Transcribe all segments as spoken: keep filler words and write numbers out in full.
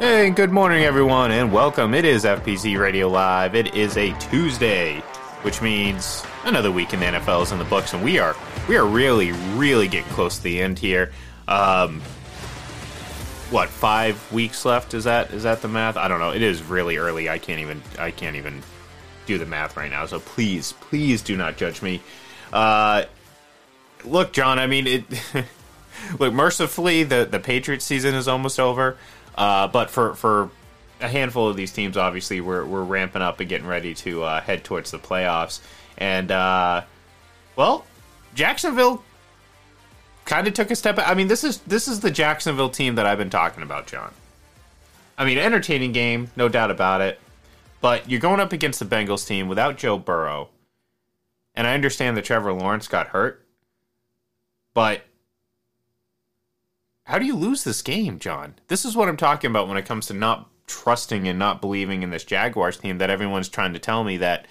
Hey, good morning, everyone, and welcome. It is F P C Radio Live. It is a Tuesday, which means another week in the N F L is in the books, and we are we are really, really getting close to the end here. Um, what, five weeks left? Is that is that the math? I don't know. It is really early. I can't even I can't even do the math right now. So please, please do not judge me. Uh, look, John. I mean, it. Look, mercifully, the the Patriots season is almost over. Uh, but for, for a handful of these teams, obviously, we're we're ramping up and getting ready to uh, head towards the playoffs. And, uh, well, Jacksonville kind of took a step out. I mean, this is this is the Jacksonville team that I've been talking about, John. I mean, entertaining game, no doubt about it. But you're going up against the Bengals team without Joe Burrow. And I understand that Trevor Lawrence got hurt. But... how do you lose this game, John? This is what I'm talking about when it comes to not trusting and not believing in this Jaguars team that everyone's trying to tell me that,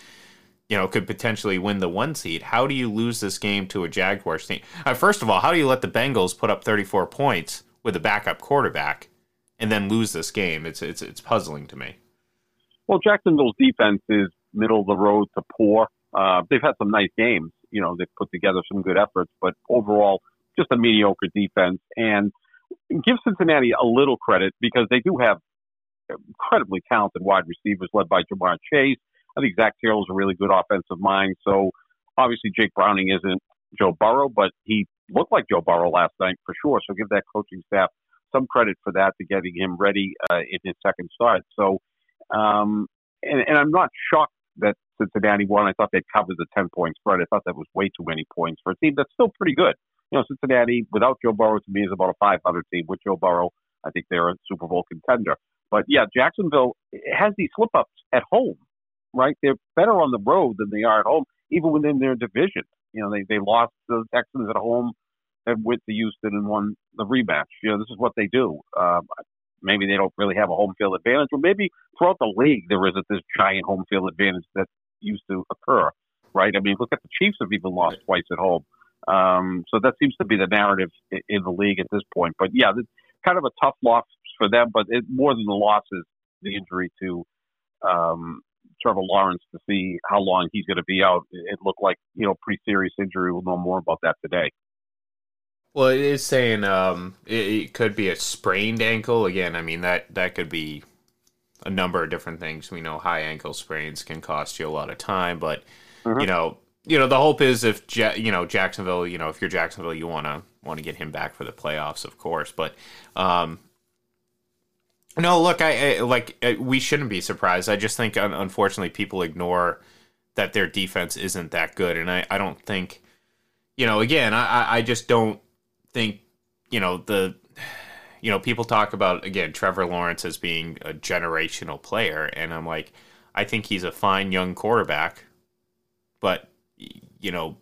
you know, could potentially win the one seed. How do you lose this game to a Jaguars team? Uh, first of all, how do you let the Bengals put up thirty-four points with a backup quarterback and then lose this game? It's it's it's puzzling to me. Well, Jacksonville's defense is middle of the road to poor. Uh, they've had some nice games. You know, they've put together some good efforts, but overall, just a mediocre defense. And give Cincinnati a little credit because they do have incredibly talented wide receivers led by Jamar Chase. I think Zach Taylor's a really good offensive mind. So obviously Jake Browning isn't Joe Burrow, but he looked like Joe Burrow last night for sure. So give that coaching staff some credit for that, to getting him ready uh, in his second start. So, um, and, and I'm not shocked that Cincinnati won. I thought they'd cover the ten point spread. I thought that was way too many points for a team that's still pretty good. You know, Cincinnati, without Joe Burrow, to me, is about a five hundred team. With Joe Burrow, I think they're a Super Bowl contender. But, yeah, Jacksonville has these slip-ups at home, right? They're better on the road than they are at home, even within their division. You know, they, they lost the Texans at home and went to Houston and won the rematch. You know, this is what they do. Um, maybe they don't really have a home field advantage, or maybe throughout the league there isn't this giant home field advantage that used to occur, right? I mean, look at the Chiefs have even lost twice at home. Um, so that seems to be the narrative in the league at this point. But, yeah, it's kind of a tough loss for them, but it, more than the loss is the injury to um, Trevor Lawrence, to see how long he's going to be out. It looked like, you know, pretty serious injury. We'll know more about that today. Well, it is saying um, it, it could be a sprained ankle. Again, I mean, that, that could be a number of different things. We know high ankle sprains can cost you a lot of time, but, mm-hmm. you know, you know, the hope is if, ja- you know, Jacksonville, you know, if you're Jacksonville, you want to want to get him back for the playoffs, of course. But, um, no, look, I, I like I, we shouldn't be surprised. I just think, un- unfortunately, people ignore that their defense isn't that good. And I, I don't think, you know, again, I, I just don't think, you know, the, you know, people talk about, again, Trevor Lawrence as being a generational player. And I'm like, I think he's a fine young quarterback, but, you know,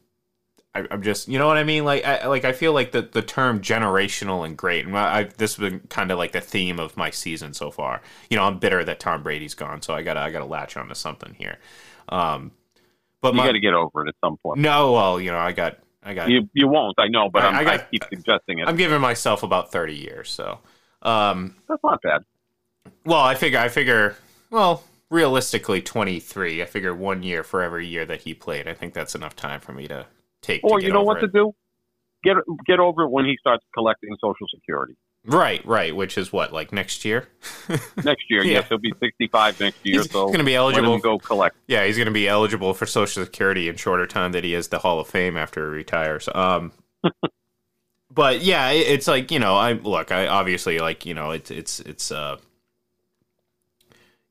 I, I'm just, you know what I mean? Like, I, like I feel like the, the term generational and great, and I, I, this has been kind of like the theme of my season so far. You know, I'm bitter that Tom Brady's gone, so I gotta, I gotta latch onto something here. Um, but you my, gotta get over it at some point. No, well, you know, I got, I got. You, you won't, I know, but I, I'm, I, got, I keep suggesting it. I'm giving myself about thirty years, so um, that's not bad. Well, I figure, I figure, well. Realistically, twenty-three. I figure one year for every year that he played. I think that's enough time for me to take. Or to get you know over what it. to do? Get get over it when he starts collecting Social Security. Right, right. Which is what, like next year? Next year, yeah. Yes, he'll be sixty-five next year. He's so going to be eligible. Go collect. Yeah, he's going to be eligible for Social Security in shorter time that he is the Hall of Fame after he retires. Um, but yeah, it, it's like you know, I look. I obviously like you know, it's it's it's uh.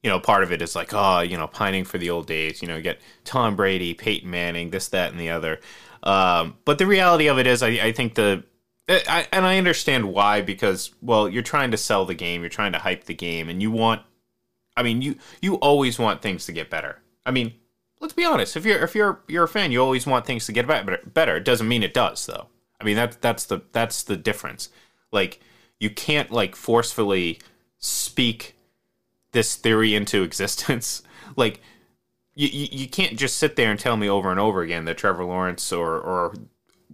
You know, part of it is like, oh, you know, pining for the old days. You know, you get Tom Brady, Peyton Manning, this, that, and the other. Um, but the reality of it is, I, I think the, I, and I understand why, because, well, you're trying to sell the game, you're trying to hype the game, and you want, I mean, you you always want things to get better. I mean, let's be honest. If you're if you're you're a fan, you always want things to get better. Better. It doesn't mean it does, though. I mean, that that's the that's the difference. Like, you can't like forcefully speak this theory into existence. Like you, you, you can't just sit there and tell me over and over again that Trevor Lawrence or, or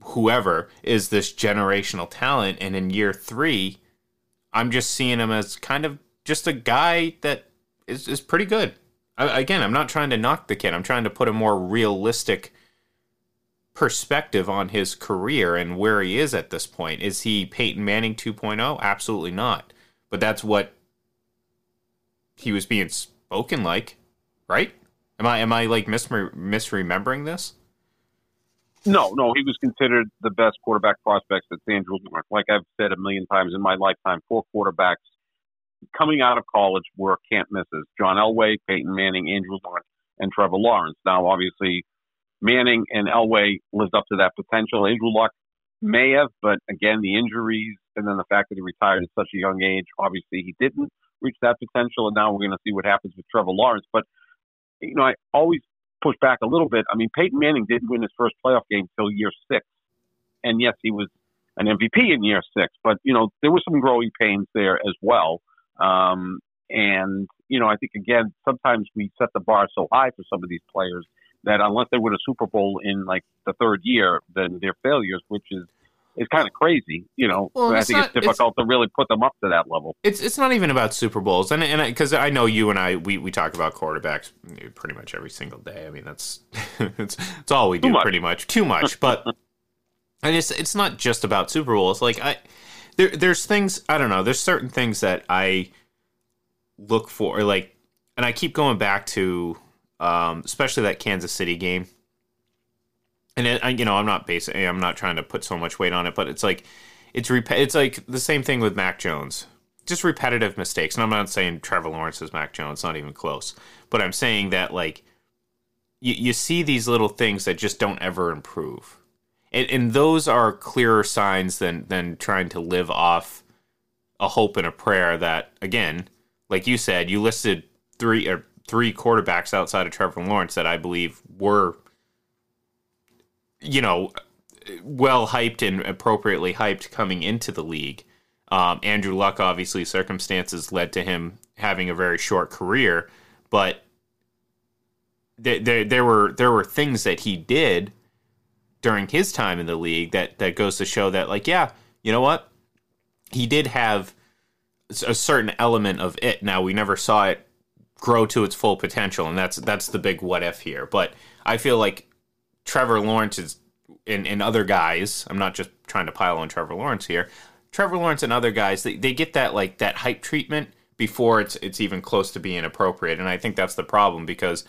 whoever is this generational talent. And in year three, I'm just seeing him as kind of just a guy that is, is pretty good. I, again, I'm not trying to knock the kid. I'm trying to put a more realistic perspective on his career and where he is at this point. Is he Peyton Manning two point oh? Absolutely not. But that's what he was being spoken like, right? Am I am I like misre- misremembering this? No, no. He was considered the best quarterback prospects at San Jules Mark. Like I've said a million times in my lifetime, four quarterbacks coming out of college were can't misses: John Elway, Peyton Manning, Andrew Luck, and Trevor Lawrence. Now, obviously, Manning and Elway lived up to that potential. Andrew Luck may have, but again, the injuries and then the fact that he retired at such a young age, obviously, he didn't reach that potential, and now we're going to see what happens with Trevor Lawrence. But, you know, I always push back a little bit. I mean, Peyton Manning didn't win his first playoff game till year six. And, yes, he was an M V P in year six. But, you know, there were some growing pains there as well. Um, and, you know, I think, again, sometimes we set the bar so high for some of these players that unless they win a Super Bowl in, like, the third year, then they're failures, which is It's kind of crazy, you know. Well, I think not, it's difficult it's, to really put them up to that level. It's it's not even about Super Bowls, and and because I, I know you and I, we, we talk about quarterbacks pretty much every single day. I mean, that's it's it's all we do, much. pretty much too much. But and it's it's not just about Super Bowls. Like I, there there's things I don't know. There's certain things that I look for, like, and I keep going back to, um, especially that Kansas City game. And it, you know, I'm not basing, I'm not trying to put so much weight on it, but it's like it's rep- it's like the same thing with Mac Jones, just repetitive mistakes. And I'm not saying Trevor Lawrence is Mac Jones, not even close. But I'm saying that like you you see these little things that just don't ever improve, and and those are clearer signs than than trying to live off a hope and a prayer that again, like you said, you listed three or three quarterbacks outside of Trevor Lawrence that I believe were, you know, well hyped and appropriately hyped coming into the league. Um, Andrew Luck, obviously, circumstances led to him having a very short career, but there there, there were there were things that he did during his time in the league that that goes to show that, like, yeah, you know what, he did have a certain element of it. Now we never saw it grow to its full potential, and that's that's the big what if here. But I feel like Trevor Lawrence is, and, and other guys, I'm not just trying to pile on Trevor Lawrence here, Trevor Lawrence and other guys, they, they get that like that hype treatment before it's it's even close to being appropriate. And I think that's the problem because,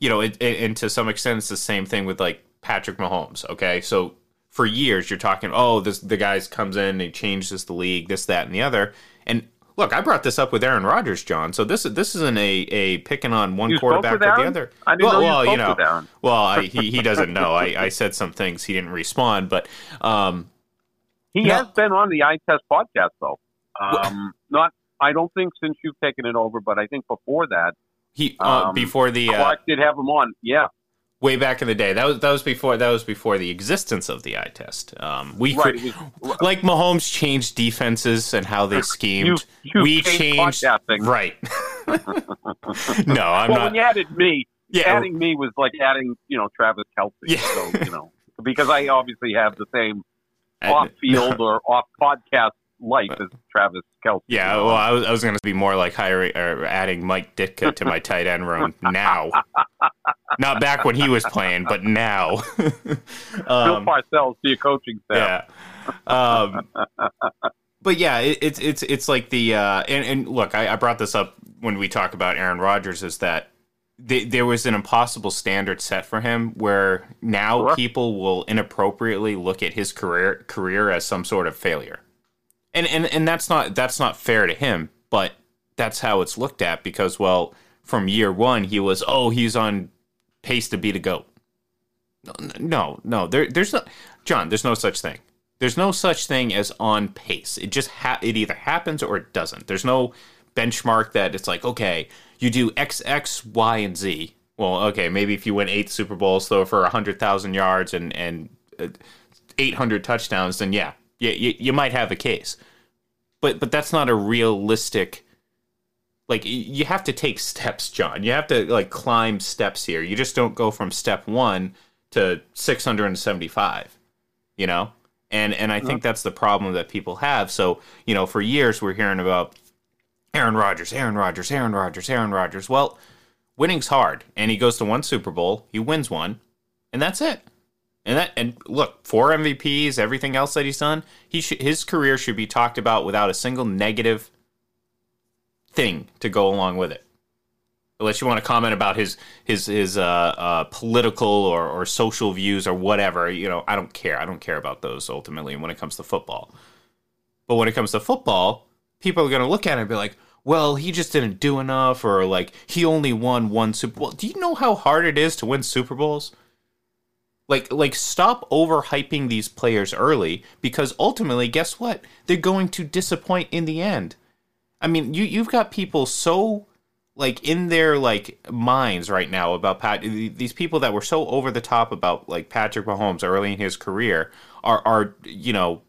you know, it, it, and to some extent it's the same thing with like Patrick Mahomes, okay? So for years, you're talking, oh, this the guy comes in, and he changes the league, this, that, and the other. And look, I brought this up with Aaron Rodgers, John. So this this isn't a, a picking on one you quarterback or the other. I didn't well, know well, you, you know, well, I, he he doesn't know. I, I said some things. He didn't respond, but um, he no. has been on the Eye Test podcast though. Um, not, I don't think since you've taken it over, but I think before that, he uh, um, before the uh, Clark did have him on. Yeah. Way back in the day, that was that was before that was before the existence of the Eye Test. Um, we right. could, like Mahomes changed defenses and how they schemed. You, you we changed, changed right? no, I'm well, not. Well, when you added me, yeah, adding me was like adding you know Travis Kelce. Yeah. So you know because I obviously have the same off field or off podcast life as Travis Kelce. Yeah, well, I was I was going to be more like hiring or adding Mike Ditka to my tight end room now. Not back when he was playing, but now. um, Bill Parcells to your coaching staff. Yeah. Um, but yeah, it, it's it's it's like the uh, and, and look, I, I brought this up when we talk about Aaron Rodgers is that th- there was an impossible standard set for him where now sure. people will inappropriately look at his career career as some sort of failure, and and and that's not that's not fair to him, but that's how it's looked at because well, from year one he was oh he's on. pace to beat a goat. No, no, there, there's no, John, there's no such thing. There's no such thing as on pace. It just, ha- it either happens or it doesn't. There's no benchmark that it's like, okay, you do X, X, Y, and Z. Well, okay, maybe if you win eight Super Bowls, though, for one hundred thousand yards and, and eight hundred touchdowns, then yeah, yeah you, you might have a case. But But that's not a realistic... Like, you have to take steps, John. You have to, like, climb steps here. You just don't go from step one to six hundred seventy-five, you know? And and I yeah. think that's the problem that people have. So, you know, for years we're hearing about Aaron Rodgers, Aaron Rodgers, Aaron Rodgers, Aaron Rodgers. Well, winning's hard. And he goes to one Super Bowl, he wins one, and that's it. And that and look, four M V Ps, everything else that he's done, he sh- his career should be talked about without a single negative thing to go along with it, unless you want to comment about his his his uh, uh, political or, or social views or whatever. You know, I don't care. I don't care about those ultimately when it comes to football. But when it comes to football, people are going to look at it and be like, "Well, he just didn't do enough," or like, "He only won one Super Bowl." Do you know how hard it is to win Super Bowls? Like, like, stop overhyping these players early because ultimately, guess what? They're going to disappoint in the end. I mean, you, you've got people so, like, in their, like, minds right now about Pat. These people that were so over the top about, like, Patrick Mahomes early in his career are, are you know,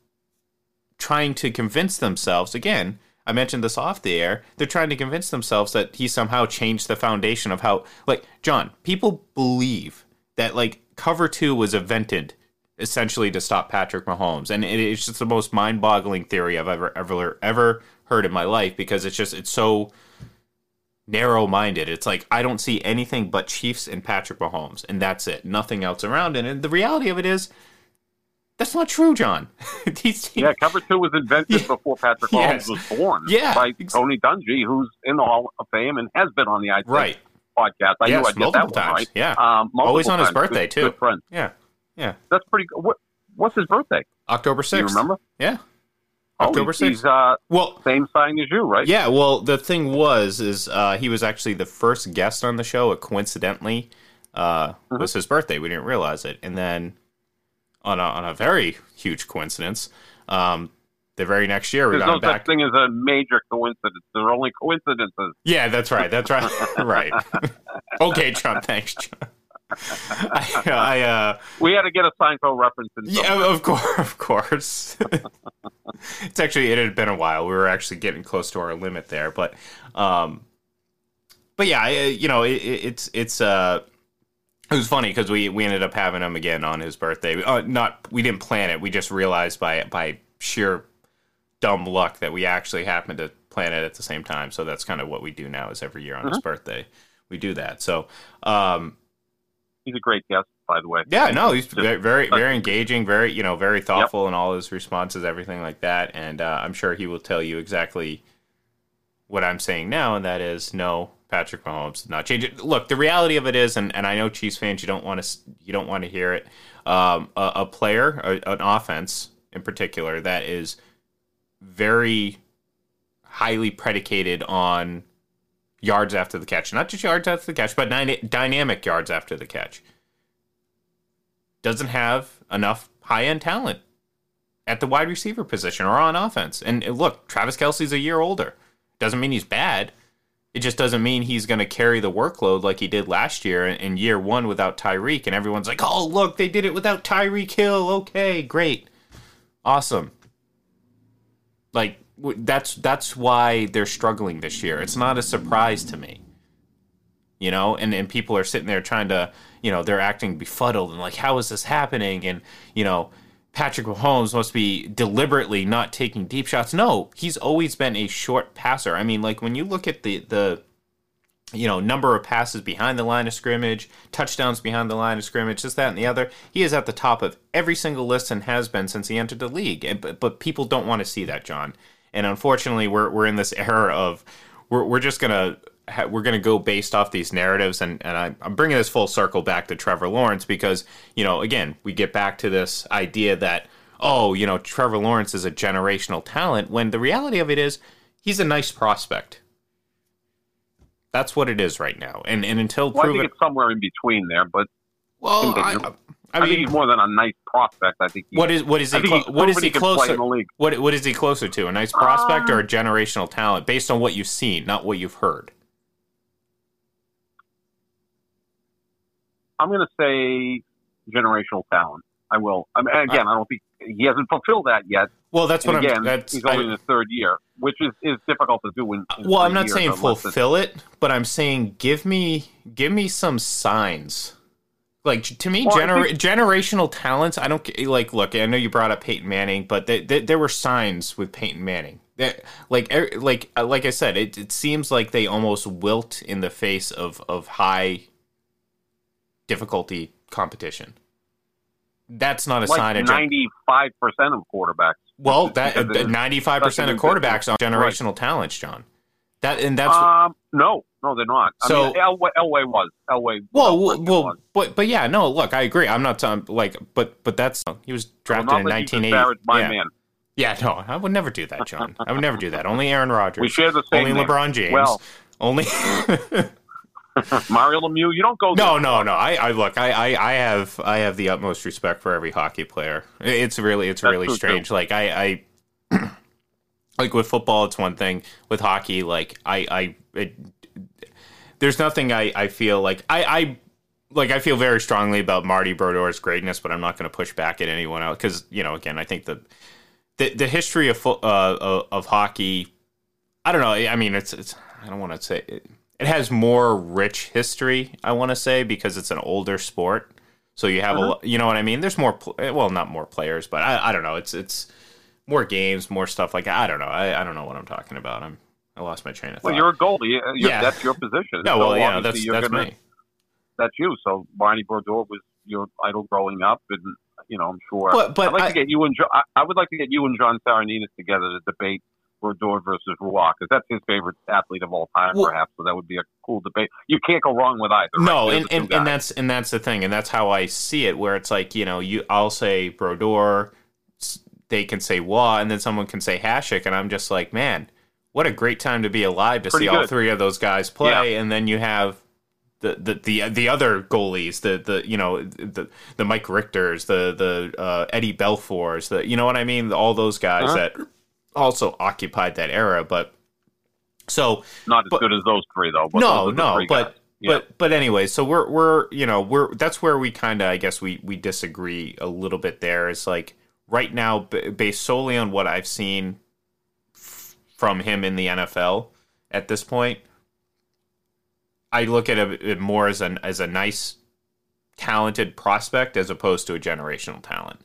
trying to convince themselves, again, I mentioned this off the air, they're trying to convince themselves that he somehow changed the foundation of how, like, John, people believe that, like, cover two was invented essentially to stop Patrick Mahomes. And it, it's just the most mind-boggling theory I've ever, ever, ever heard in my life because it's just, it's so narrow-minded. It's like, I don't see anything but Chiefs and Patrick Mahomes, and that's it. Nothing else around it. And the reality of it is, that's not true, John. yeah, cover two was invented yeah. before Patrick Mahomes yes. was born yeah. by Tony Dungy, who's in the Hall of Fame and has been on the I T right. podcast. I yes, knew I'd get that one times. Right. Yeah. Um, Always on times. His birthday, good, too. Good friend. Yeah. Yeah. That's pretty good. What, what's his birthday? October sixth. Do you remember? Yeah. October sixth. He's, uh, well, same sign as you, right? Yeah, well, the thing was, is uh, he was actually the first guest on the show. It coincidentally uh, mm-hmm. was his birthday. We didn't realize it. And then on a, on a very huge coincidence, um, the very next year we got no him back. There's no such thing as a major coincidence. There are only coincidences. Yeah, that's right. That's right. right. Okay, John. Thanks, John. I, I, uh, we had to get a Seinfeld reference. In yeah, of course, of course. It's actually it had been a while. We were actually getting close to our limit there, but, um, but yeah, I, you know, it, it's it's uh, it was funny because we, we ended up having him again on his birthday. Uh, not we didn't plan it. We just realized by by sheer dumb luck that we actually happened to plan it at the same time. So that's kind of what we do now. Is every year on mm-hmm. his birthday we do that. So. Um, He's a great guest, by the way. Yeah, no, he's very, very, very engaging, very, you know, very thoughtful yep. in all his responses, everything like that. And uh, I'm sure he will tell you exactly what I'm saying now, and that is, no, Patrick Mahomes did not change it. Look, the reality of it is, and, and I know Chiefs fans, you don't want to you don't want to hear it. Um, a, a player, a, an offense in particular, that is very highly predicated on yards after the catch, not just yards after the catch, but dynamic yards after the catch, doesn't have enough high-end talent at the wide receiver position or on offense. And look, Travis Kelce's a year older. Doesn't mean he's bad. It just doesn't mean he's going to carry the workload like he did last year in year one without Tyreek. And everyone's like, oh, look, they did it without Tyreek Hill. Okay, great. Awesome. Like, that's that's why they're struggling this year. It's not a surprise to me. You know, and, and people are sitting there trying to, you know, they're acting befuddled and like, how is this happening? And, you know, Patrick Mahomes must be deliberately not taking deep shots. No, he's always been a short passer. I mean, like when you look at the, the you know, number of passes behind the line of scrimmage, touchdowns behind the line of scrimmage, this, that, and the other, he is at the top of every single list and has been since he entered the league. And, but, but people don't want to see that, John. And unfortunately, we're we're in this era of we're we're just going to we're going to go based off these narratives. And, and I, I'm bringing this full circle back to Trevor Lawrence because, you know, again, we get back to this idea that, oh, you know, Trevor Lawrence is a generational talent when the reality of it is he's a nice prospect. That's what it is right now. And and until well, proven... I think it's somewhere in between there, but... Well, I, I, I mean, think he's more than a nice prospect. I think he, what is what is he clo- what is he closer what what is he closer to, a nice prospect uh, or a generational talent based on what you've seen, not what you've heard? I'm going to say generational talent. I will. I mean, again, uh, I don't think he hasn't fulfilled that yet. Well, that's and what again, I'm. That's, he's only I, in his third year, which is, is difficult to do. In, in well, I'm not saying fulfill it, but I'm saying give me give me some signs. Like to me, well, genera- think, generational talents. I don't like. Look, I know you brought up Peyton Manning, but they, they, there were signs with Peyton Manning. That, like, like, like I said, it, it seems like they almost wilt in the face of of high difficulty competition. That's not a like sign of ninety-five percent of quarterbacks. Well, that ninety-five percent of quarterbacks are generational right. talents, John. That and that's um, no, no, they're not. So I mean, Elway, Elway was Elway. Well, well, well but but yeah, no. Look, I agree. I'm not um, like, but but that's he was drafted well, in nineteen eighty. My yeah. man. Yeah, no, I would never do that, John. I would never do that. Only Aaron Rodgers. We share the same. Only name. LeBron James. Well, only. Mario Lemieux, you don't go there. No, no, no. I, I look, I, I, I have I have the utmost respect for every hockey player. It's really it's That's really strange. Too. Like I, I like with football it's one thing. With hockey, like I, I it, there's nothing I, I feel like I, I like I feel very strongly about Marty Brodeur's greatness, but I'm not gonna push back at anyone else because, you know, again, I think the the, the history of fo- uh, of, of hockey, I don't know, I mean it's it's I don't wanna say it, it has more rich history, I want to say, because it's an older sport. So you have uh-huh. a, you know what I mean? There's more, well, not more players, but I, I don't know. It's it's more games, more stuff like that. I don't know. I, I don't know what I'm talking about. I'm I lost my train of thought. Well, you're a goalie. You're, yeah. That's your position. No, so well, yeah, that's that's gonna, me. That's you. So Marty Brodeur was your idol growing up, and you know I'm sure. But, but I'd like I, to get you and jo- I, I would like to get you and John Saraninas together to debate Brodeur versus Ruach, because that's his favorite athlete of all time, well, perhaps. So that would be a cool debate. You can't go wrong with either. No, right? and, and, and that's and that's the thing, and that's how I see it. Where it's like, you know, you I'll say Brodeur, they can say Wah, and then someone can say Hasek, and I'm just like, man, what a great time to be alive to Pretty see good. all three of those guys play, yeah. and then you have the the the, the other goalies, the the you know the the Mike Richters, the the uh, Eddie Belfours, the you know what I mean, all those guys uh-huh. that also occupied that era, but so not as but, good as those three though. But no, no, but yeah. but but anyway, so we're we're you know we're that's where we kind of I guess we we disagree a little bit there. It's like right now, based solely on what I've seen f- from him in the N F L at this point, I look at it more as an as a nice, talented prospect as opposed to a generational talent.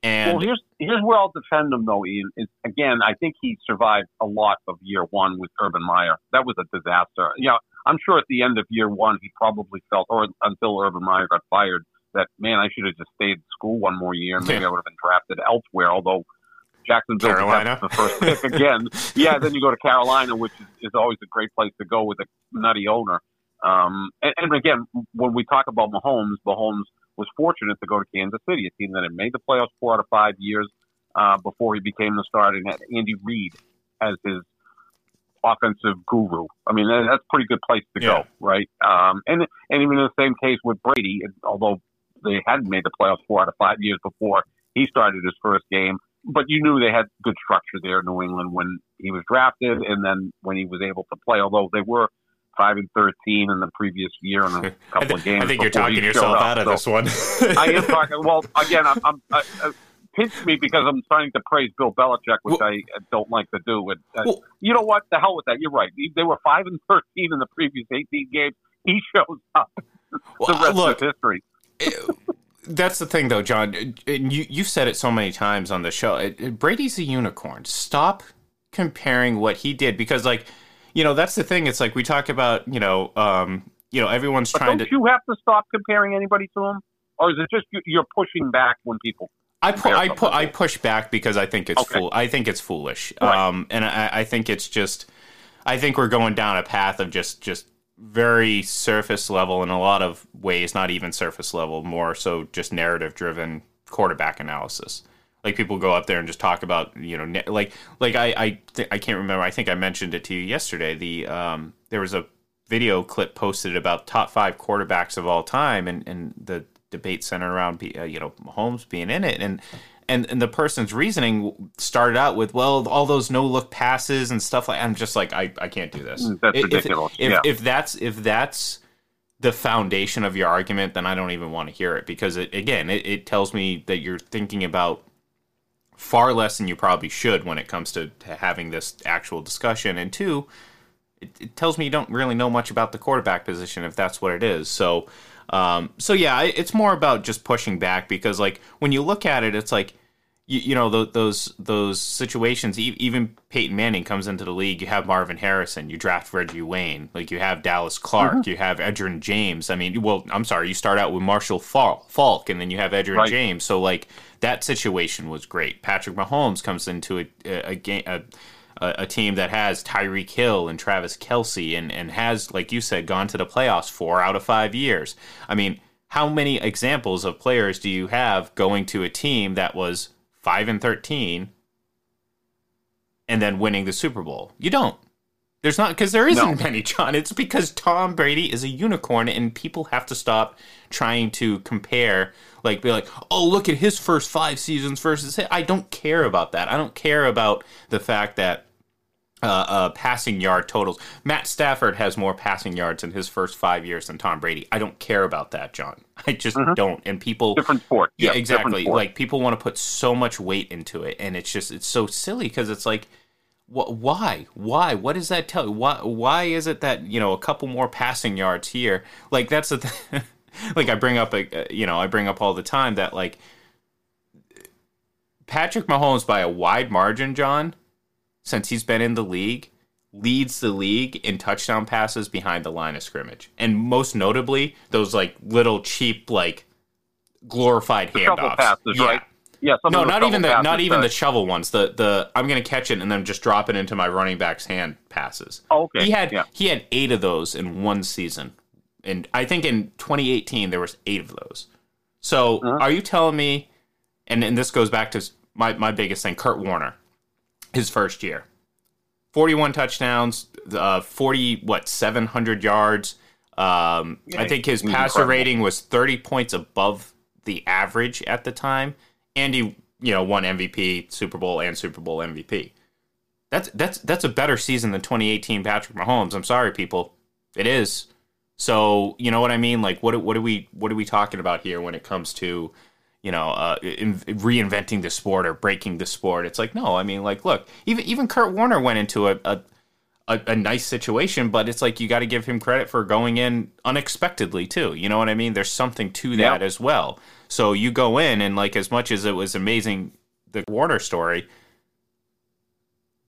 And well, here's here's where I'll defend him, though, Ian. It's, again, I think he survived a lot of year one with Urban Meyer. That was a disaster. You know, I'm sure at the end of year one, he probably felt, or until Urban Meyer got fired, that, man, I should have just stayed at school one more year and maybe yeah. I would have been drafted elsewhere, although Jacksonville Carolina. The first pick again. Yeah, then you go to Carolina, which is, is always a great place to go with a nutty owner. Um, and, and again, when we talk about Mahomes, Mahomes was fortunate to go to Kansas City, a team that had made the playoffs four out of five years uh, before he became the starter, and had Andy Reid as his offensive guru. I mean, that's a pretty good place to yeah. go, right? Um, and and even in the same case with Brady, although they hadn't made the playoffs four out of five years before he started his first game, but you knew they had good structure there in New England when he was drafted, and then when he was able to play, although they were five and thirteen in the previous year in a couple of games. I think you're talking yourself up, out of so this one. I am talking. Well, again, I'm, I'm I, I, pinch me because I'm starting to praise Bill Belichick, which well, I don't like to do. And uh, well, you know what? The hell with that. You're right. They were five and thirteen in the previous eighteen games. He shows up. Well, the rest look, of history. That's the thing, though, John. And you you've said it so many times on the show. It, it, Brady's a unicorn. Stop comparing what he did, because, like, you know, that's the thing. It's like we talk about, you know, um, you know, everyone's but trying don't to. Don't you have to stop comparing anybody to him, or is it just you're pushing back when people? I pu- I, pu- I push back because I think it's okay. fool. I think it's foolish, right. um, and I, I think it's just. I think we're going down a path of just just very surface level in a lot of ways, not even surface level, more so just narrative driven quarterback analysis. Like, people go up there and just talk about, you know, like, like I I, th- I can't remember. I think I mentioned it to you yesterday. The um, there was a video clip posted about top five quarterbacks of all time, and, and the debate centered around, you know, Mahomes being in it. And, and, and the person's reasoning started out with, well, all those no-look passes and stuff like that. I'm just like, I, I can't do this. That's if, ridiculous. If, yeah. if, if that's if that's the foundation of your argument, then I don't even want to hear it, because, it, again, it, it tells me that you're thinking about far less than you probably should when it comes to, to having this actual discussion. And two, it, it tells me you don't really know much about the quarterback position, if that's what it is. So, um, so yeah, it's more about just pushing back, because, like, when you look at it, it's like, you, you know, th- those those situations, e- even Peyton Manning comes into the league, you have Marvin Harrison, you draft Reggie Wayne, like, you have Dallas Clark, mm-hmm. you have Edgerrin James. I mean, well, I'm sorry, you start out with Marshall Falk, and then you have Edgerrin right. James. So, like, that situation was great. Patrick Mahomes comes into a a, game, a, a team that has Tyreek Hill and Travis Kelce, and, and has, like you said, gone to the playoffs four out of five years. I mean, how many examples of players do you have going to a team that was five and thirteen and then winning the Super Bowl? You don't. There's not, because there isn't no. many, John. It's because Tom Brady is a unicorn, and people have to stop trying to compare, like, be like, oh, look at his first five seasons versus his. I don't care about that. I don't care about the fact that uh, uh, passing yard totals. Matt Stafford has more passing yards in his first five years than Tom Brady. I don't care about that, John. I just mm-hmm. don't. And people. Different sport. Yeah, yeah exactly. Sport. Like, people want to put so much weight into it, and it's just, it's so silly, because it's like, why? Why? What does that tell you? Why? Why is it that, you know, a couple more passing yards here? Like, that's the thing. Like, I bring up, a, you know, I bring up all the time that, like, Patrick Mahomes, by a wide margin, John, since he's been in the league, leads the league in touchdown passes behind the line of scrimmage, and most notably those, like, little cheap, like, glorified the handoffs. Passes, yeah. Right? Yeah, no, not even the not even the shovel ones. The the I'm gonna catch it and then just drop it into my running back's hand passes. Oh, okay. He had yeah. he had eight of those in one season, and I think in twenty eighteen there was eight of those. So uh-huh. are you telling me? And, and this goes back to my my biggest thing, Kurt Warner, his first year, forty-one touchdowns, uh, forty what seven hundred yards. Um, yeah, I think his passer incredible. rating was thirty points above the average at the time. Andy, you know, won M V P, Super Bowl, and Super Bowl M V P. That's that's that's a better season than twenty eighteen Patrick Mahomes. I'm sorry, people, it is. So, you know what I mean? Like, what what are we what are we talking about here when it comes to, you know, uh, in, reinventing the sport or breaking the sport? It's like, no, I mean, like, look, even even Kurt Warner went into a a, a, a nice situation, but it's like, you got to give him credit for going in unexpectedly too. You know what I mean? There's something to that yep. as well. So you go in, and, like, as much as it was amazing, the Warner story,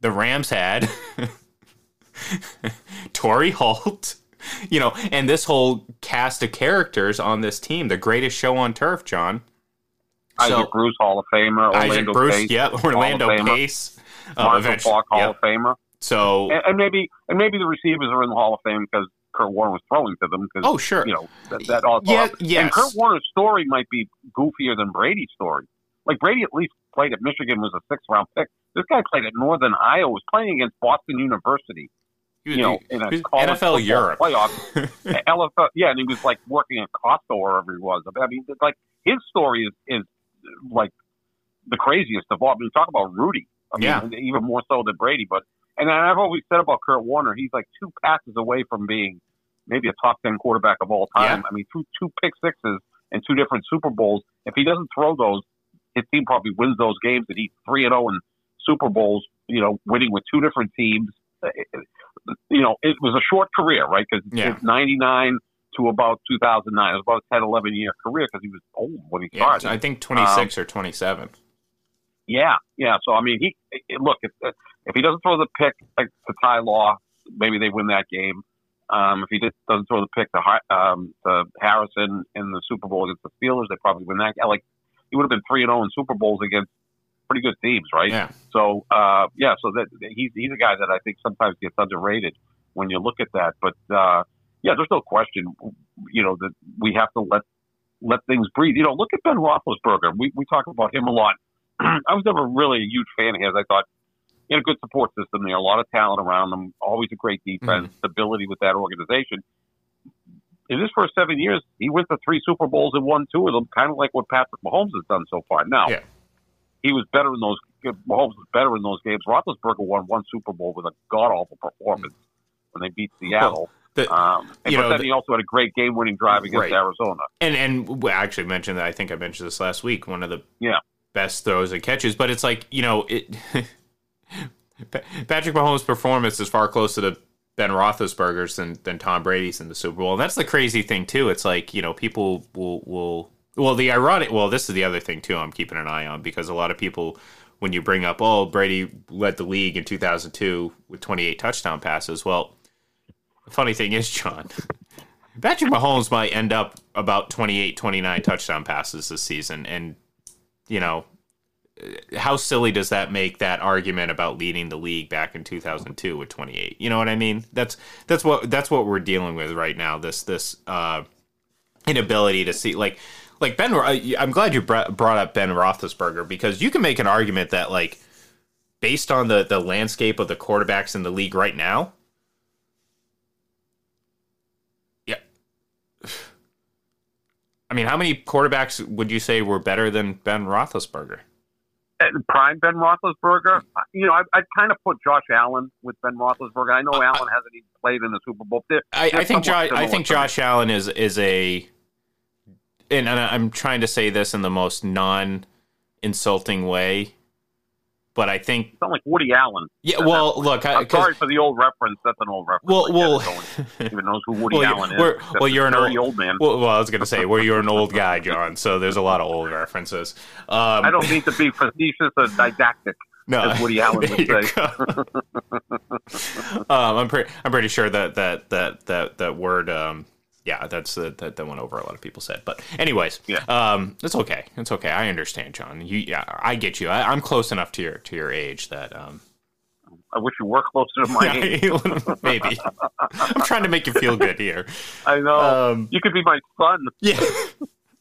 the Rams had Torrey Holt, you know, and this whole cast of characters on this team, the greatest show on turf, John. So, Isaac Bruce, Hall of Famer. Orlando Isaac Bruce, Pace, yeah, Orlando Hall Pace. Uh, Marshall Falk, Hall yep. of Famer. So, and, and maybe and maybe the receivers are in the Hall of Fame because Kurt Warner was throwing to them. Cause, oh, sure. You know, that, that all yeah, yes. And Kurt Warner's story might be goofier than Brady's story. Like, Brady at least played at Michigan, was a sixth-round pick. This guy played at Northern Iowa, was playing against Boston University. You know, in a N F L Europe playoff. L F L, yeah, and he was like working at Costco or wherever he was. I mean, like, his story is, is like the craziest of all. I mean, talk about Rudy. I mean, yeah. even more so than Brady. But and I've always said about Kurt Warner, he's like two passes away from being maybe a top ten quarterback of all time. Yeah. I mean, two two pick sixes and two different Super Bowls. If he doesn't throw those, his team probably wins those games. And he's three and zero in Super Bowls. You know, winning with two different teams. You know, it was a short career, right? Because yeah. it's ninety-nine to about two thousand nine. It was about a ten, eleven-year career because he was old when he started. Yeah, I think twenty-six um, or twenty-seven. Yeah, yeah. So, I mean, he it, look, if, if he doesn't throw the pick like, to Ty Law, maybe they win that game. Um, if he just doesn't throw the pick to, um, to Harrison in the Super Bowl against the Steelers, they probably win that game. Like, he would have been three and oh in Super Bowls against pretty good teams, right? Yeah. So, uh, yeah, so that he's, he's a guy that I think sometimes gets underrated when you look at that. But, uh, yeah, there's no question, you know, that we have to let let things breathe. You know, look at Ben Roethlisberger. We we talk about him a lot. I was never really a huge fan of his. I thought he had a good support system there, a lot of talent around him, always a great defense, mm-hmm. stability with that organization. In his first seven years, he went to three Super Bowls and won two of them, kind of like what Patrick Mahomes has done so far. Now, yeah. He was better in those. Mahomes was better in those games. Roethlisberger won one Super Bowl with a god awful performance when they beat Seattle. Well, the, um, and but know, then the, he also had a great game winning drive against right. Arizona. And and I actually mentioned that. I think I mentioned this last week. One of the yeah. best throws and catches. But it's like you know, it, Patrick Mahomes' performance is far closer to Ben Roethlisberger's than than Tom Brady's in the Super Bowl. And that's the crazy thing too. It's like you know, people will will. Well, the ironic, well, this is the other thing, too, I'm keeping an eye on, because a lot of people, when you bring up, oh, Brady led the league in two thousand two with twenty-eight touchdown passes. Well, the funny thing is, John, Patrick Mahomes might end up about twenty-eight, twenty-nine touchdown passes this season. And, you know, how silly does that make that argument about leading the league back in two thousand two with twenty-eight? You know what I mean? That's that's what that's what we're dealing with right now, this, this uh, inability to see, like... Like, Ben, I'm glad you brought up Ben Roethlisberger, because you can make an argument that, like, based on the, the landscape of the quarterbacks in the league right now. Yeah. I mean, how many quarterbacks would you say were better than Ben Roethlisberger? Prime Ben Roethlisberger? You know, I, I'd kind of put Josh Allen with Ben Roethlisberger. I know uh, Allen hasn't even played in the Super Bowl. They're, I, they're I, think Josh, I think Josh Allen is, is a... And I'm trying to say this in the most non-insulting way, but I think... It's not like Woody Allen. Yeah, well, look... I, I'm sorry for the old reference. That's an old reference. Well, well... No one even knows who Woody well, Allen is. Well, you're an old, old man. Well, well I was going to say, well, you're an old guy, John, so there's a lot of old references. Um, I don't mean to be facetious or didactic. No, as Woody Allen would say. um, I'm, pre- I'm pretty sure that that, that, that, that word... Um, Yeah, that's uh, that that went over a lot of people said, but anyways, yeah, um, it's okay, it's okay. I understand, John. You, yeah, I get you. I, I'm close enough to your to your age that. Um, I wish you were closer to my age. Maybe I'm trying to make you feel good here. I know um, you could be my son. Yeah.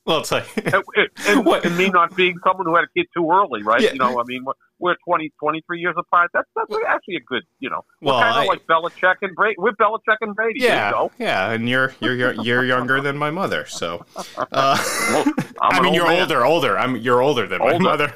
Well, it's like and, and, what? and me not being someone who had a kid too early, right? Yeah. You know, I mean, we're twenty, twenty-three years apart. That's that's actually a good, you know, well, we're kind I, of like Belichick and Brady. We're Belichick and Brady. Yeah, you know? Yeah, and you're you're you're, you're younger than my mother, so uh, well, I mean, you're man. older, older. I'm you're older than older. my mother.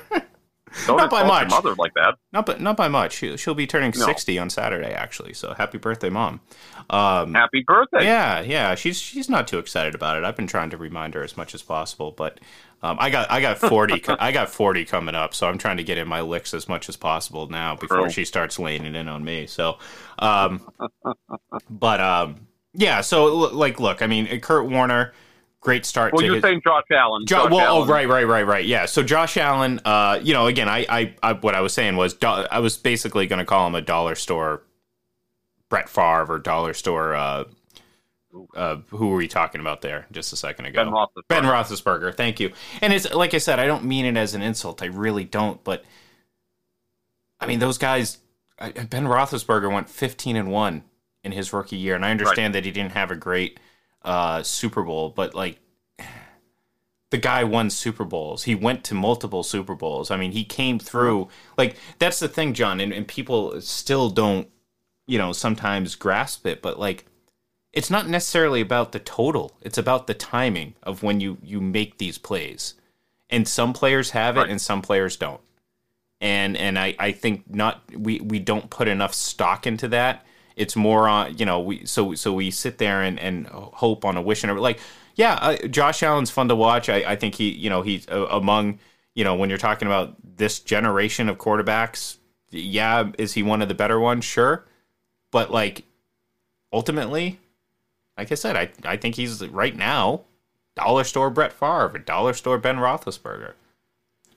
Don't not by much. Mother like that. Not but not by much. She, she'll be turning no. sixty on Saturday, actually. So happy birthday, Mom. Um, happy birthday. Yeah, yeah. She's she's not too excited about it. I've been trying to remind her as much as possible, but um, I got I got forty I got forty coming up, so I'm trying to get in my licks as much as possible now before True. she starts leaning in on me. So, um, but um, yeah. So like, look, I mean, Kurt Warner. Great start. Well, to you're his, saying Josh Allen. Jo- Josh well, Allen. oh, right, right, right, right. Yeah. So Josh Allen, uh, you know, again, I, I, I, what I was saying was, do- I was basically going to call him a dollar store Brett Favre or dollar store uh, uh, who were we talking about there just a second ago? Ben Roethlisberger. Ben Roethlisberger. Thank you. And it's like I said, I don't mean it as an insult. I really don't. But I mean, those guys. I, Ben Roethlisberger went fifteen and one in his rookie year, and I understand right. that he didn't have a great uh, Super Bowl, but like the guy won Super Bowls. He went to multiple Super Bowls. I mean, he came through. Like that's the thing, John, and, and people still don't, you know, sometimes grasp it. But like, it's not necessarily about the total. It's about the timing of when you, you make these plays. And some players have it right. and some players don't. And and I, I think not we, we don't put enough stock into that. It's more on, you know, we so so we sit there and, and hope on a wish and a, like, yeah, uh, Josh Allen's fun to watch. I, I think he, you know, he's uh, among, you know, when you're talking about this generation of quarterbacks, yeah, is he one of the better ones? Sure. But like ultimately, like I said, I, I think he's right now dollar store Brett Favre, dollar store Ben Roethlisberger.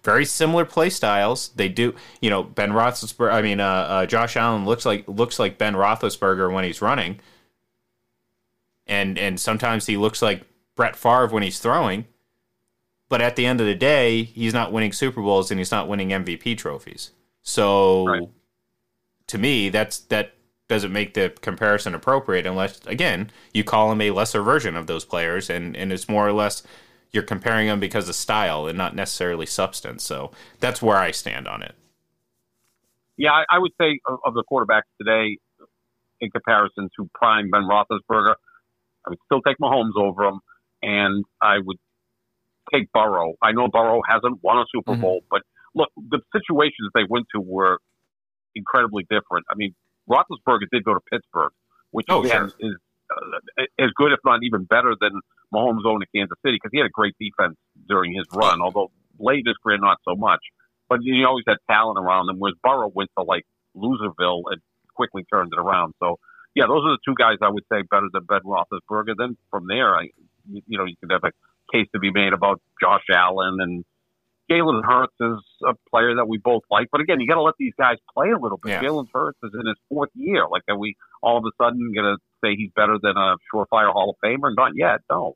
Very similar play styles. They do, you know, Ben Roethlisberger. I mean, uh, uh, Josh Allen looks like looks like Ben Roethlisberger when he's running, and and sometimes he looks like Brett Favre when he's throwing. But at the end of the day, he's not winning Super Bowls and he's not winning M V P trophies. So, right. to me, that's that. Doesn't make the comparison appropriate unless, again, you call him a lesser version of those players, and, and it's more or less you're comparing them because of style and not necessarily substance. So that's where I stand on it. Yeah, I, I would say of, of the quarterbacks today, in comparison to prime Ben Roethlisberger, I would still take Mahomes over him, and I would take Burrow. I know Burrow hasn't won a Super mm-hmm. Bowl, but look, the situations they went to were incredibly different. I mean, Roethlisberger did go to Pittsburgh, which oh, again, sure. is uh, as good, if not even better, than Mahomes' own at Kansas City, because he had a great defense during his run, although late in his career, not so much. But he always had talent around him, whereas Burrow went to, like, Loserville and quickly turned it around. So, yeah, those are the two guys I would say better than Ben Roethlisberger. Then from there, I, you know, you could have a case to be made about Josh Allen, and Jalen Hurts is a player that we both like. But, again, you got to let these guys play a little bit. Yeah. Jalen Hurts is in his fourth year. Like, are we all of a sudden going to say he's better than a surefire Hall of Famer? Not yet, no.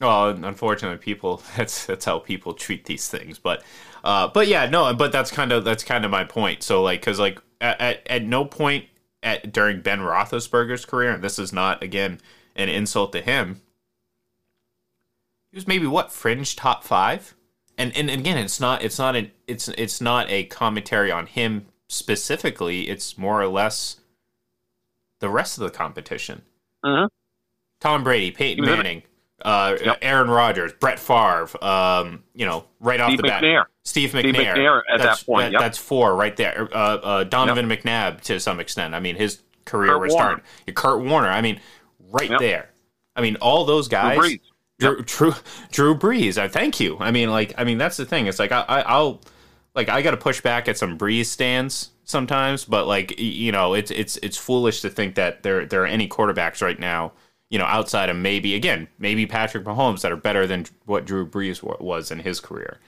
Well, unfortunately, people that's that's how people treat these things. But, uh, but yeah, no, but that's kind of that's kind of my point. So, like, because, like, at, at, at no point at during Ben Roethlisberger's career, and this is not, again, an insult to him, he was maybe, what, fringe top five? And, and and again, it's not it's not an it's it's not a commentary on him specifically. It's more or less the rest of the competition. Mm-hmm. Tom Brady, Peyton Manning, uh, yep. Aaron Rodgers, Brett Favre. Um, you know, right off Steve the bat, McNair. Steve McNair. Steve McNair at that's, that point, that, yep. that's four right there. Uh, uh, Donovan yep. McNabb to some extent. I mean, his career Kurt was Warner. starting. Kurt Warner. I mean, right yep. there. I mean, all those guys. Drew, Drew, Drew Brees. I thank you. I mean, like, I mean, that's the thing. It's like I, I I'll, like, I got to push back at some Brees stands sometimes, but like, you know, it's it's it's foolish to think that there there are any quarterbacks right now, you know, outside of maybe again maybe Patrick Mahomes that are better than what Drew Brees was in his career.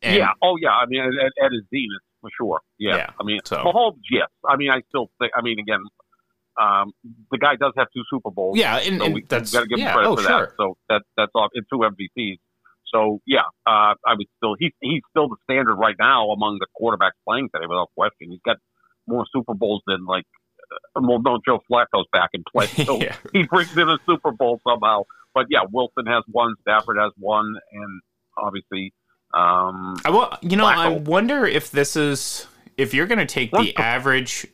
And, yeah. Oh, yeah. I mean, at, at his zenith for sure. Yeah. yeah I mean, so. Mahomes. Yes. I mean, I still think. I mean, again. Um, the guy does have two Super Bowls. Yeah, and, so and we, that's got to give him yeah, credit oh, for sure. that. So that that's off in two M V Ps. So yeah, uh, I would still he's he's still the standard right now among the quarterbacks playing today without question. He's got more Super Bowls than like uh, well, no Joe Flacco's back in play, so yeah. he brings in a Super Bowl somehow. But yeah, Wilson has one, Stafford has one, and obviously, um, I will, you know, Flacco. I wonder if this is if you're going to take Flacco. the average.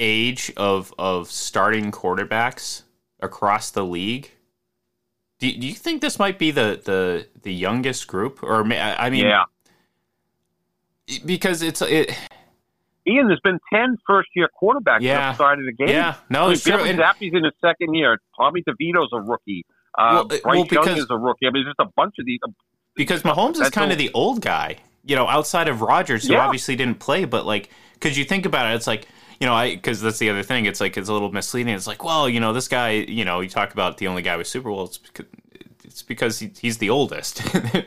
age of of starting quarterbacks across the league. Do, do you think this might be the the, the youngest group? Or I mean, yeah, because it's it. Ian, there's been ten first year quarterbacks yeah. that have started a game. Yeah, no, I mean, it's true. And Zappi's in his second year. Tommy DeVito's a rookie. Uh, well, Bryce well, because, Young is a rookie. I mean, there's just a bunch of these. Because Mahomes is kind a, of the old guy, you know, outside of Rodgers, who yeah. obviously didn't play. But like, because you think about it, it's like. You know, I because that's the other thing. It's like it's a little misleading. It's like, well, you know, this guy. You know, you talk about the only guy with Super Bowl. It's because, it's because he, he's the oldest.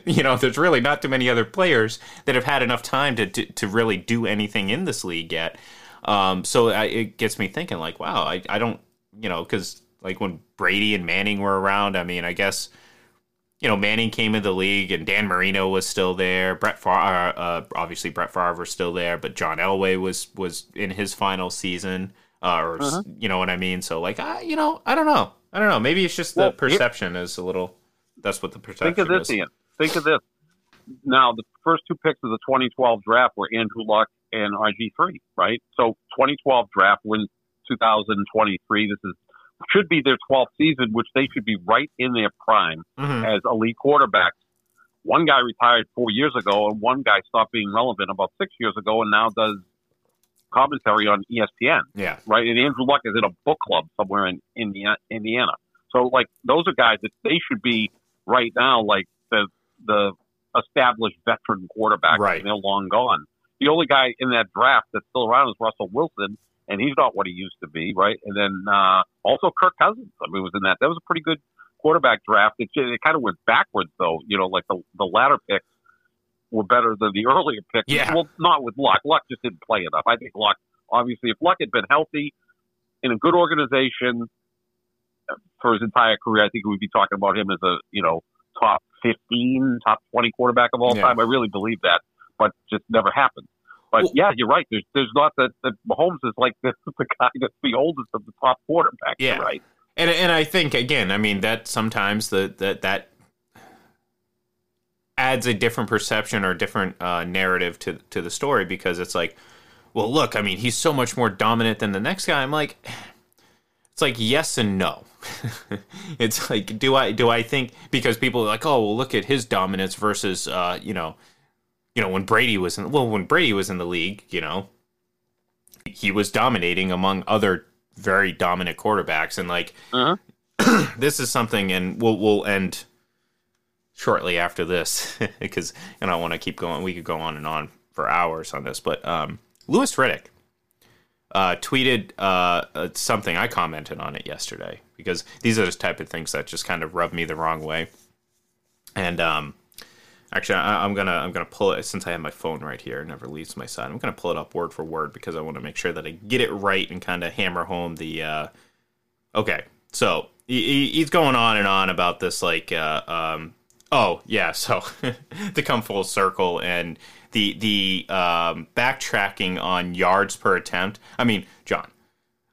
You know, there's really not too many other players that have had enough time to to, to really do anything in this league yet. Um, so I, it gets me thinking, like, wow, I, I don't, you know, because like when Brady and Manning were around. I mean, I guess, you know, Manning came into the league and Dan Marino was still there. Brett Favre, uh, obviously Brett Favre was still there, but John Elway was was in his final season. Uh, or uh-huh. You know what I mean? So, like, I, you know, I don't know. I don't know. Maybe it's just the well, perception it, is a little – that's what the perception is. Think of this, is. Ian. Think of this. Now, the first two picks of the twenty twelve draft were Andrew Luck and R G three, right? So, twenty twelve draft wins two thousand twenty-three. This is should be their twelfth season, which they should be right in their prime mm-hmm. as elite quarterbacks. One guy retired four years ago, and one guy stopped being relevant about six years ago and now does – commentary on E S P N, yeah, right. And Andrew Luck is in a book club somewhere in Indiana. So, like, those are guys that they should be right now, like the the established veteran quarterback. Right, and they're long gone. The only guy in that draft that's still around is Russell Wilson, and he's not what he used to be, right? And then uh, also Kirk Cousins. I mean, was in that. That was a pretty good quarterback draft. It, it kind of went backwards, though. You know, like the the latter picks were better than the earlier picks. Yeah. Well, not with Luck. Luck just didn't play enough. I think Luck, obviously, if Luck had been healthy in a good organization for his entire career, I think we'd be talking about him as a, you know, top fifteen, top twenty quarterback of all yeah. time. I really believe that, but just never happened. But well, yeah, you're right. There's there's not that, that Mahomes is like the, the guy that's the oldest of the top quarterbacks. Yeah. You're right. And and I think, again, I mean, that sometimes the, the that, adds a different perception or different uh, narrative to to the story, because it's like, well, look, I mean, he's so much more dominant than the next guy. I'm like, it's like yes and no. It's like, do I do I think, because people are like, oh, well, look at his dominance versus uh, you know, you know when Brady was in, well when Brady was in the league, you know, he was dominating among other very dominant quarterbacks, and like uh-huh. this is something, and we'll we'll end. Shortly after this, because and I want to keep going. We could go on and on for hours on this, but um, Lewis Riddick uh, tweeted uh, something. I commented on it yesterday because these are the type of things that just kind of rub me the wrong way. And um, actually, I, I'm gonna I'm gonna pull it since I have my phone right here. It never leaves my side. I'm gonna pull it up word for word because I want to make sure that I get it right and kind of hammer home the. Uh, okay, so he, he's going on and on about this, like. Uh, um, Oh, yeah, so to come full circle and the the um, backtracking on yards per attempt. I mean, John,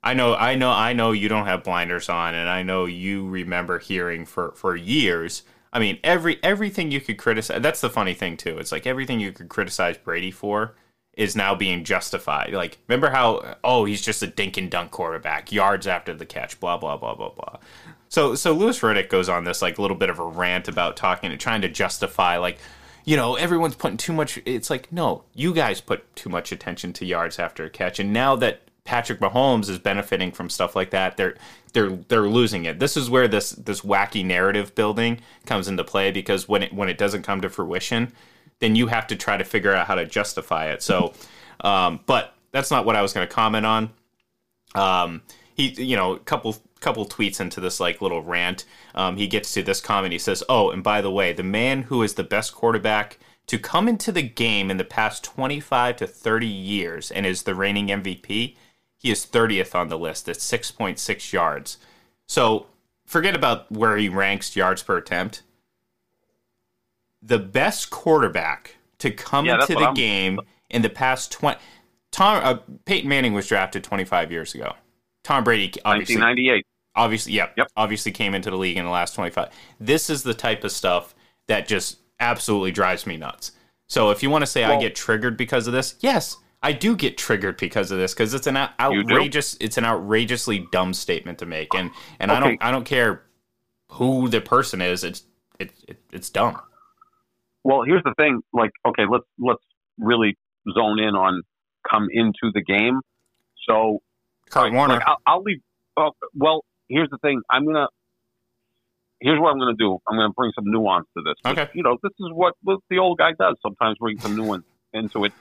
I know I know, I know, know you don't have blinders on, and I know you remember hearing for, for years. I mean, every everything you could criticize. That's the funny thing, too. It's like everything you could criticize Brady for is now being justified. Like, remember how, oh, he's just a dink and dunk quarterback, yards after the catch, blah, blah, blah, blah, blah. So so Lewis Riddick goes on this, like, little bit of a rant about talking and trying to justify, like, you know, everyone's putting too much. It's like, no, you guys put too much attention to yards after a catch. And now that Patrick Mahomes is benefiting from stuff like that, they're they're they're losing it. This is where this this wacky narrative building comes into play, because when it when it doesn't come to fruition, then you have to try to figure out how to justify it. So, um, but that's not what I was going to comment on. Um, he, you know, a couple couple tweets into this, like, little rant. Um, he gets to this comment. He says, oh, and by the way, the man who is the best quarterback to come into the game in the past twenty-five to thirty years and is the reigning M V P, he is thirtieth on the list at six point six yards. So forget about where he ranks yards per attempt. The best quarterback to come yeah, into the I'm... game in the past twenty. Tom uh, Peyton Manning was drafted twenty-five years ago. Tom Brady, obviously, nineteen ninety-eight. Obviously, yeah, yep. Obviously came into the league in the last twenty-five. This is the type of stuff that just absolutely drives me nuts. So if you want to say well, I get triggered because of this, yes, I do get triggered because of this, because it's an outrageous, it's an outrageously dumb statement to make, and and okay. I don't I don't care who the person is. It's it, it it's dumb. Well, here's the thing. Like, okay, let's let's really zone in on come into the game. So, Kurt Warner. Like, I'll, I'll leave. Uh, well, here's the thing. I'm gonna. Here's what I'm gonna do. I'm gonna bring some nuance to this. Okay. You know, this is what the old guy does. Sometimes bring some nuance into it.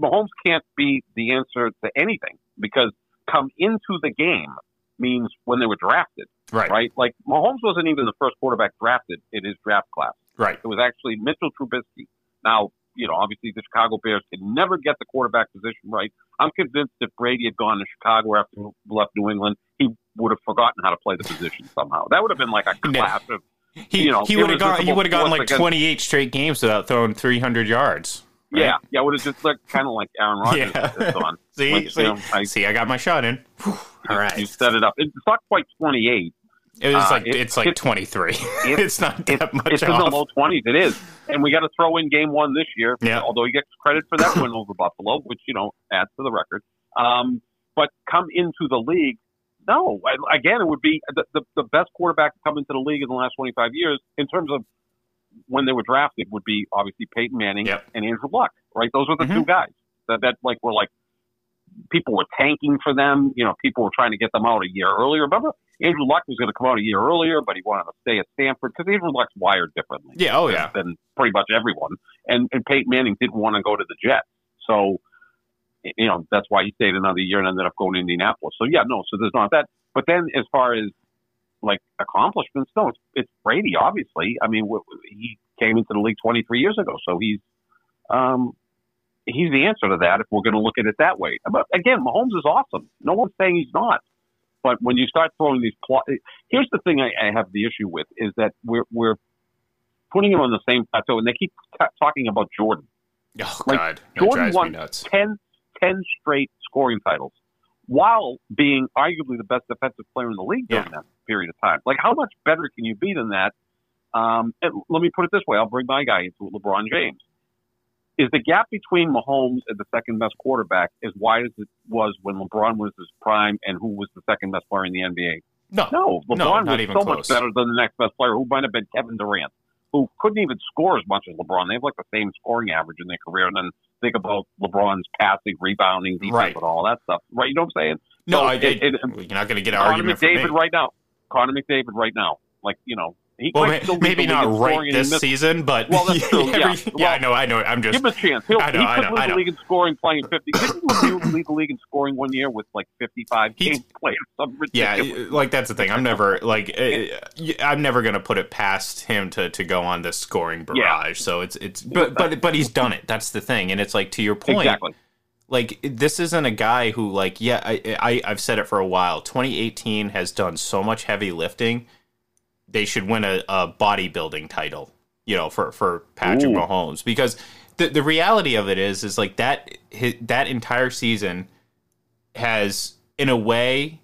Mahomes can't be the answer to anything, because come into the game means when they were drafted, right? Right. Like, Mahomes wasn't even the first quarterback drafted in his draft class. Right. It was actually Mitchell Trubisky. Now, you know, obviously the Chicago Bears could never get the quarterback position right. I'm convinced if Brady had gone to Chicago after he left New England, he would have forgotten how to play the position somehow. That would have been like a clash no. of, he, you know, he would have gone, he would have gotten like against, twenty-eight straight games without throwing three hundred yards. Right? Yeah, yeah, it would have just looked kind of like Aaron Rodgers. Yeah. on. see, when, see, you know, I, see, I got my shot in. Whew, all right, you set it up. It's not quite twenty-eight. It was like uh, it, it's like it, twenty-three. It, it's not that it, much. It's off. In the low twenties. It is, and we got to throw in game one this year. Yeah. Although he gets credit for that win over Buffalo, which you know adds to the record. Um, but come into the league, no. I, again, it would be the, the the best quarterback to come into the league in the last twenty-five years in terms of when they were drafted would be obviously Peyton Manning yep. and Andrew Luck. Right, those were the mm-hmm. two guys that that like were like. People were tanking for them. You know, people were trying to get them out a year earlier. Remember, Andrew Luck was going to come out a year earlier, but he wanted to stay at Stanford because Andrew Luck's wired differently. Yeah, oh yeah, than pretty much everyone. And and Peyton Manning didn't want to go to the Jets, so you know that's why he stayed another year and ended up going to Indianapolis. So yeah, no, so there's not that. But then as far as like accomplishments, no, it's, it's Brady. Obviously, I mean, he came into the league twenty-three years ago, so he's. Um, He's the answer to that if we're going to look at it that way. But again, Mahomes is awesome. No one's saying he's not. But when you start throwing these plots, here's the thing I, I have the issue with is that we're we're putting him on the same plateau, and they keep t- talking about Jordan. Oh like, God, that Jordan drives won me nuts. ten, ten straight scoring titles while being arguably the best defensive player in the league during yeah. that period of time. Like, how much better can you be than that? Um, and let me put it this way: I'll bring my guy into LeBron James. Is the gap between Mahomes and the second-best quarterback as wide as it was when LeBron was his prime and who was the second-best player in the N B A? No, no LeBron no, was so close. Much better than the next best player, who might have been Kevin Durant, who couldn't even score as much as LeBron. They have, like, the same scoring average in their career. And then think about LeBron's passing, rebounding, defense, right. and all that stuff. Right? You know what I'm saying? No, so I, it, I, it, you're not going to get an Connor argument McDavid from me. Right now. Connor McDavid right now. Like, you know. He well, still maybe not right this season, but well, that's true. Yeah. Every, yeah, well, I know, I know. I'm just give him a chance. He'll, I know, he could I know, lead I know. the league in scoring, playing fifty. Didn't he lead the league in scoring one year with like fifty-five games played? Yeah, like that's the thing. I'm never like I'm never gonna put it past him to, to go on this scoring barrage. Yeah. So it's it's but but but he's done it. That's the thing, and it's like to your point. Exactly. Like, this isn't a guy who like yeah I, I I've said it for a while. twenty eighteen has done so much heavy lifting. They should win a, a bodybuilding title, you know, for, for Patrick Ooh. Mahomes. Because the the reality of it is, is like that his, that entire season has, in a way,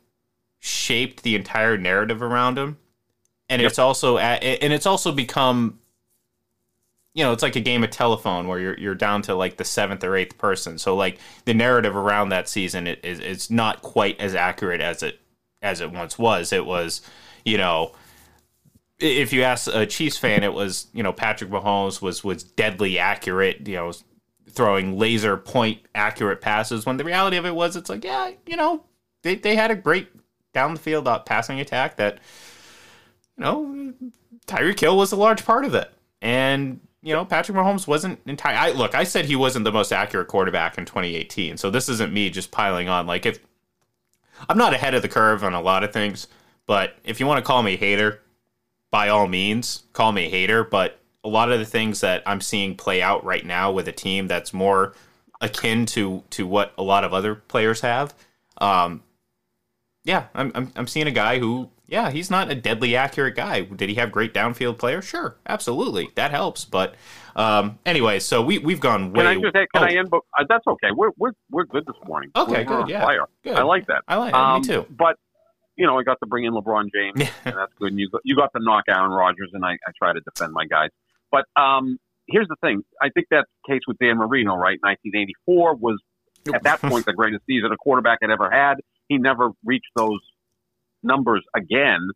shaped the entire narrative around him. And yep. it's also at, and it's also become, you know, it's like a game of telephone where you're you're down to like the seventh or eighth person. So like the narrative around that season is it, it's not quite as accurate as it as it once was. It was, you know. If you ask a Chiefs fan, it was, you know, Patrick Mahomes was was deadly accurate, you know, throwing laser point accurate passes. When the reality of it was, it's like, yeah, you know, they, they had a great down the field passing attack that, you know, Tyreek Hill was a large part of it. And, you know, Patrick Mahomes wasn't entire. I, look, I said he wasn't the most accurate quarterback in twenty eighteen. So this isn't me just piling on. Like, if I'm not ahead of the curve on a lot of things, but if you want to call me a hater, by all means, call me a hater, but a lot of the things that I'm seeing play out right now with a team that's more akin to, to what a lot of other players have, um, yeah, I'm, I'm I'm seeing a guy who, yeah, he's not a deadly accurate guy. Did he have great downfield player? Sure, absolutely, that helps. But um, anyway, so we we've gone way. Can I just say, can oh. I end? But uh, that's okay. We're we're we're good this morning. Okay, we're, good. We're yeah, fire. Good. I like that. I like that. Um, me too. But. You know, I got to bring in LeBron James, and that's good. And you got, you got to knock Aaron Rodgers, and I, I try to defend my guys. But um, here's the thing. I think that's the case with Dan Marino, right? nineteen eighty-four was, at that point, the greatest season a quarterback had ever had. He never reached those numbers again.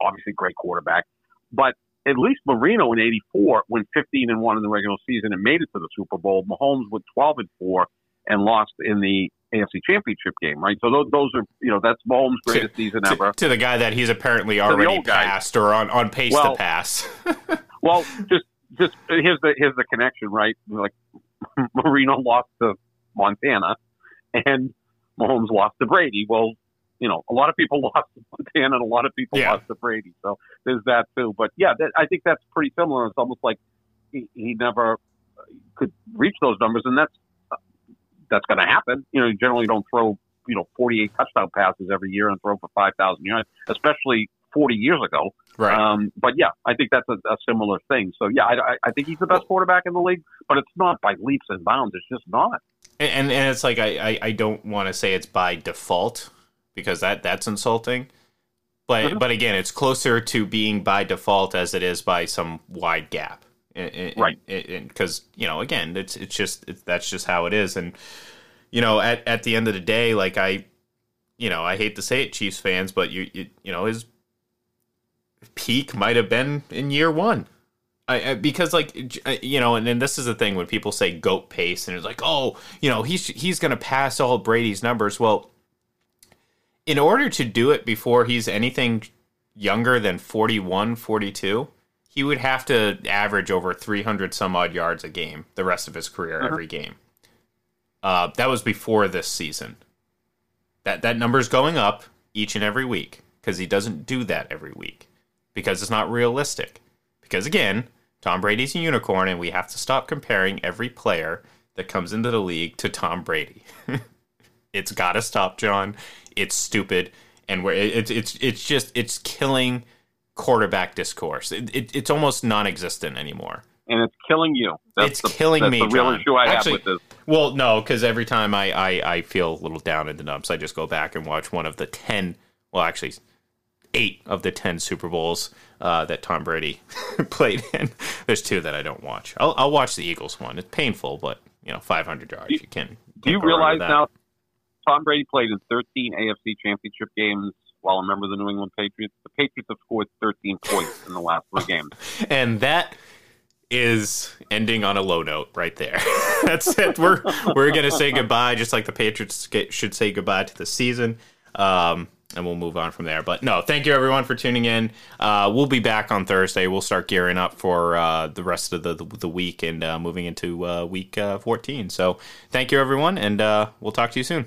Obviously, great quarterback. But at least Marino in eighty-four went fifteen and one in the regular season and made it to the Super Bowl. Mahomes went twelve and four and lost in the A F C Championship game, right? So those, those are, you know, that's Mahomes' greatest to, season to, ever. To the guy that he's apparently already passed or on, on pace well, to pass. well, just just here's the here's the connection, right? Like Marino lost to Montana, and Mahomes lost to Brady. Well, you know, a lot of people lost to Montana, and a lot of people yeah. lost to Brady. So there's that too. But yeah, that, I think that's pretty similar. It's almost like he, he never could reach those numbers, and that's. That's going to happen. You know, you generally don't throw you know, forty-eight touchdown passes every year and throw for five thousand yards, especially forty years ago. Right. Um, but, yeah, I think that's a, a similar thing. So, yeah, I, I think he's the best quarterback in the league, but it's not by leaps and bounds. It's just not. And and it's like I, I, I don't want to say it's by default because that, that's insulting. But, mm-hmm. but again, it's closer to being by default as it is by some wide gap. And, and, right. Because, you know, again, it's it's just it's, that's just how it is. And, you know, at, at the end of the day, like I, you know, I hate to say it, Chiefs fans, but, you you, you know, his peak might have been in year one. I, I, because, like, you know, and then this is the thing when people say GOAT pace and it's like, oh, you know, he's, he's going to pass all Brady's numbers. Well, in order to do it before he's anything younger than forty-one, forty-two, he would have to average over three hundred some odd yards a game the rest of his career, mm-hmm. every game. Uh, that was before this season. That, that number's going up each and every week because he doesn't do that every week because it's not realistic. Because, again, Tom Brady's a unicorn, and we have to stop comparing every player that comes into the league to Tom Brady. It's got to stop, John. It's stupid, and we're it's it's it's just it's killing quarterback discourse. It, it, it's almost non-existent anymore, and it's killing you. That's it's the, killing that's me. The real John. Issue I Actually, have with this. Well, no, because every time I, I I feel a little down in the dumps, I just go back and watch one of the ten. Well, actually. Eight of the ten Super Bowls uh, that Tom Brady played in. There's two that I don't watch. I'll, I'll watch the Eagles one. It's painful, but you know, five hundred yards. You, you can. Do you realize now? Tom Brady played in thirteen A F C Championship games while a member of the New England Patriots. The Patriots have scored thirteen points in the last three games, and that is ending on a low note right there. That's it. We're we're gonna say goodbye, just like the Patriots should say goodbye to the season. Um, And we'll move on from there. But, no, thank you, everyone, for tuning in. Uh, we'll be back on Thursday. We'll start gearing up for uh, the rest of the, the, the week and uh, moving into uh, week uh, fourteen. So thank you, everyone, and uh, we'll talk to you soon.